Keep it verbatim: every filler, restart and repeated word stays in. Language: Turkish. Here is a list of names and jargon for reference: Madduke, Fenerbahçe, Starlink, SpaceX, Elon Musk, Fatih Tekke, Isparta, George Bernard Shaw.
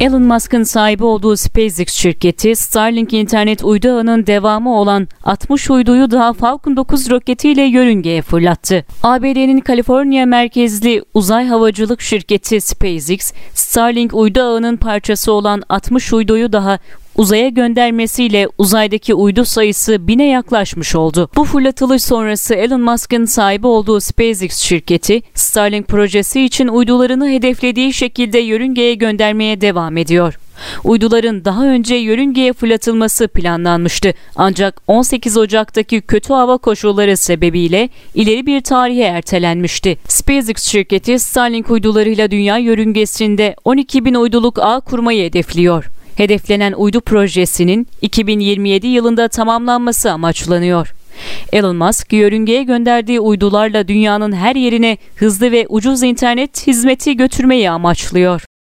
Elon Musk'ın sahibi olduğu SpaceX şirketi, Starlink internet uydu ağının devamı olan altmış uyduyu daha Falcon dokuz roketiyle yörüngeye fırlattı. A B D'nin Kaliforniya merkezli uzay havacılık şirketi SpaceX, Starlink uydu ağının parçası olan altmış uyduyu daha uzaya göndermesiyle uzaydaki uydu sayısı bine yaklaşmış oldu. Bu fırlatılış sonrası Elon Musk'ın sahibi olduğu SpaceX şirketi, Starlink projesi için uydularını hedeflediği şekilde yörüngeye göndermeye devam ediyor. Uyduların daha önce yörüngeye fırlatılması planlanmıştı. Ancak on sekiz Ocak'taki kötü hava koşulları sebebiyle ileri bir tarihe ertelenmişti. SpaceX şirketi Starlink uydularıyla dünya yörüngesinde on iki bin uyduluk ağ kurmayı hedefliyor. Hedeflenen uydu projesinin iki bin yirmi yedi yılında tamamlanması amaçlanıyor. Elon Musk, yörüngeye gönderdiği uydularla dünyanın her yerine hızlı ve ucuz internet hizmeti götürmeyi amaçlıyor.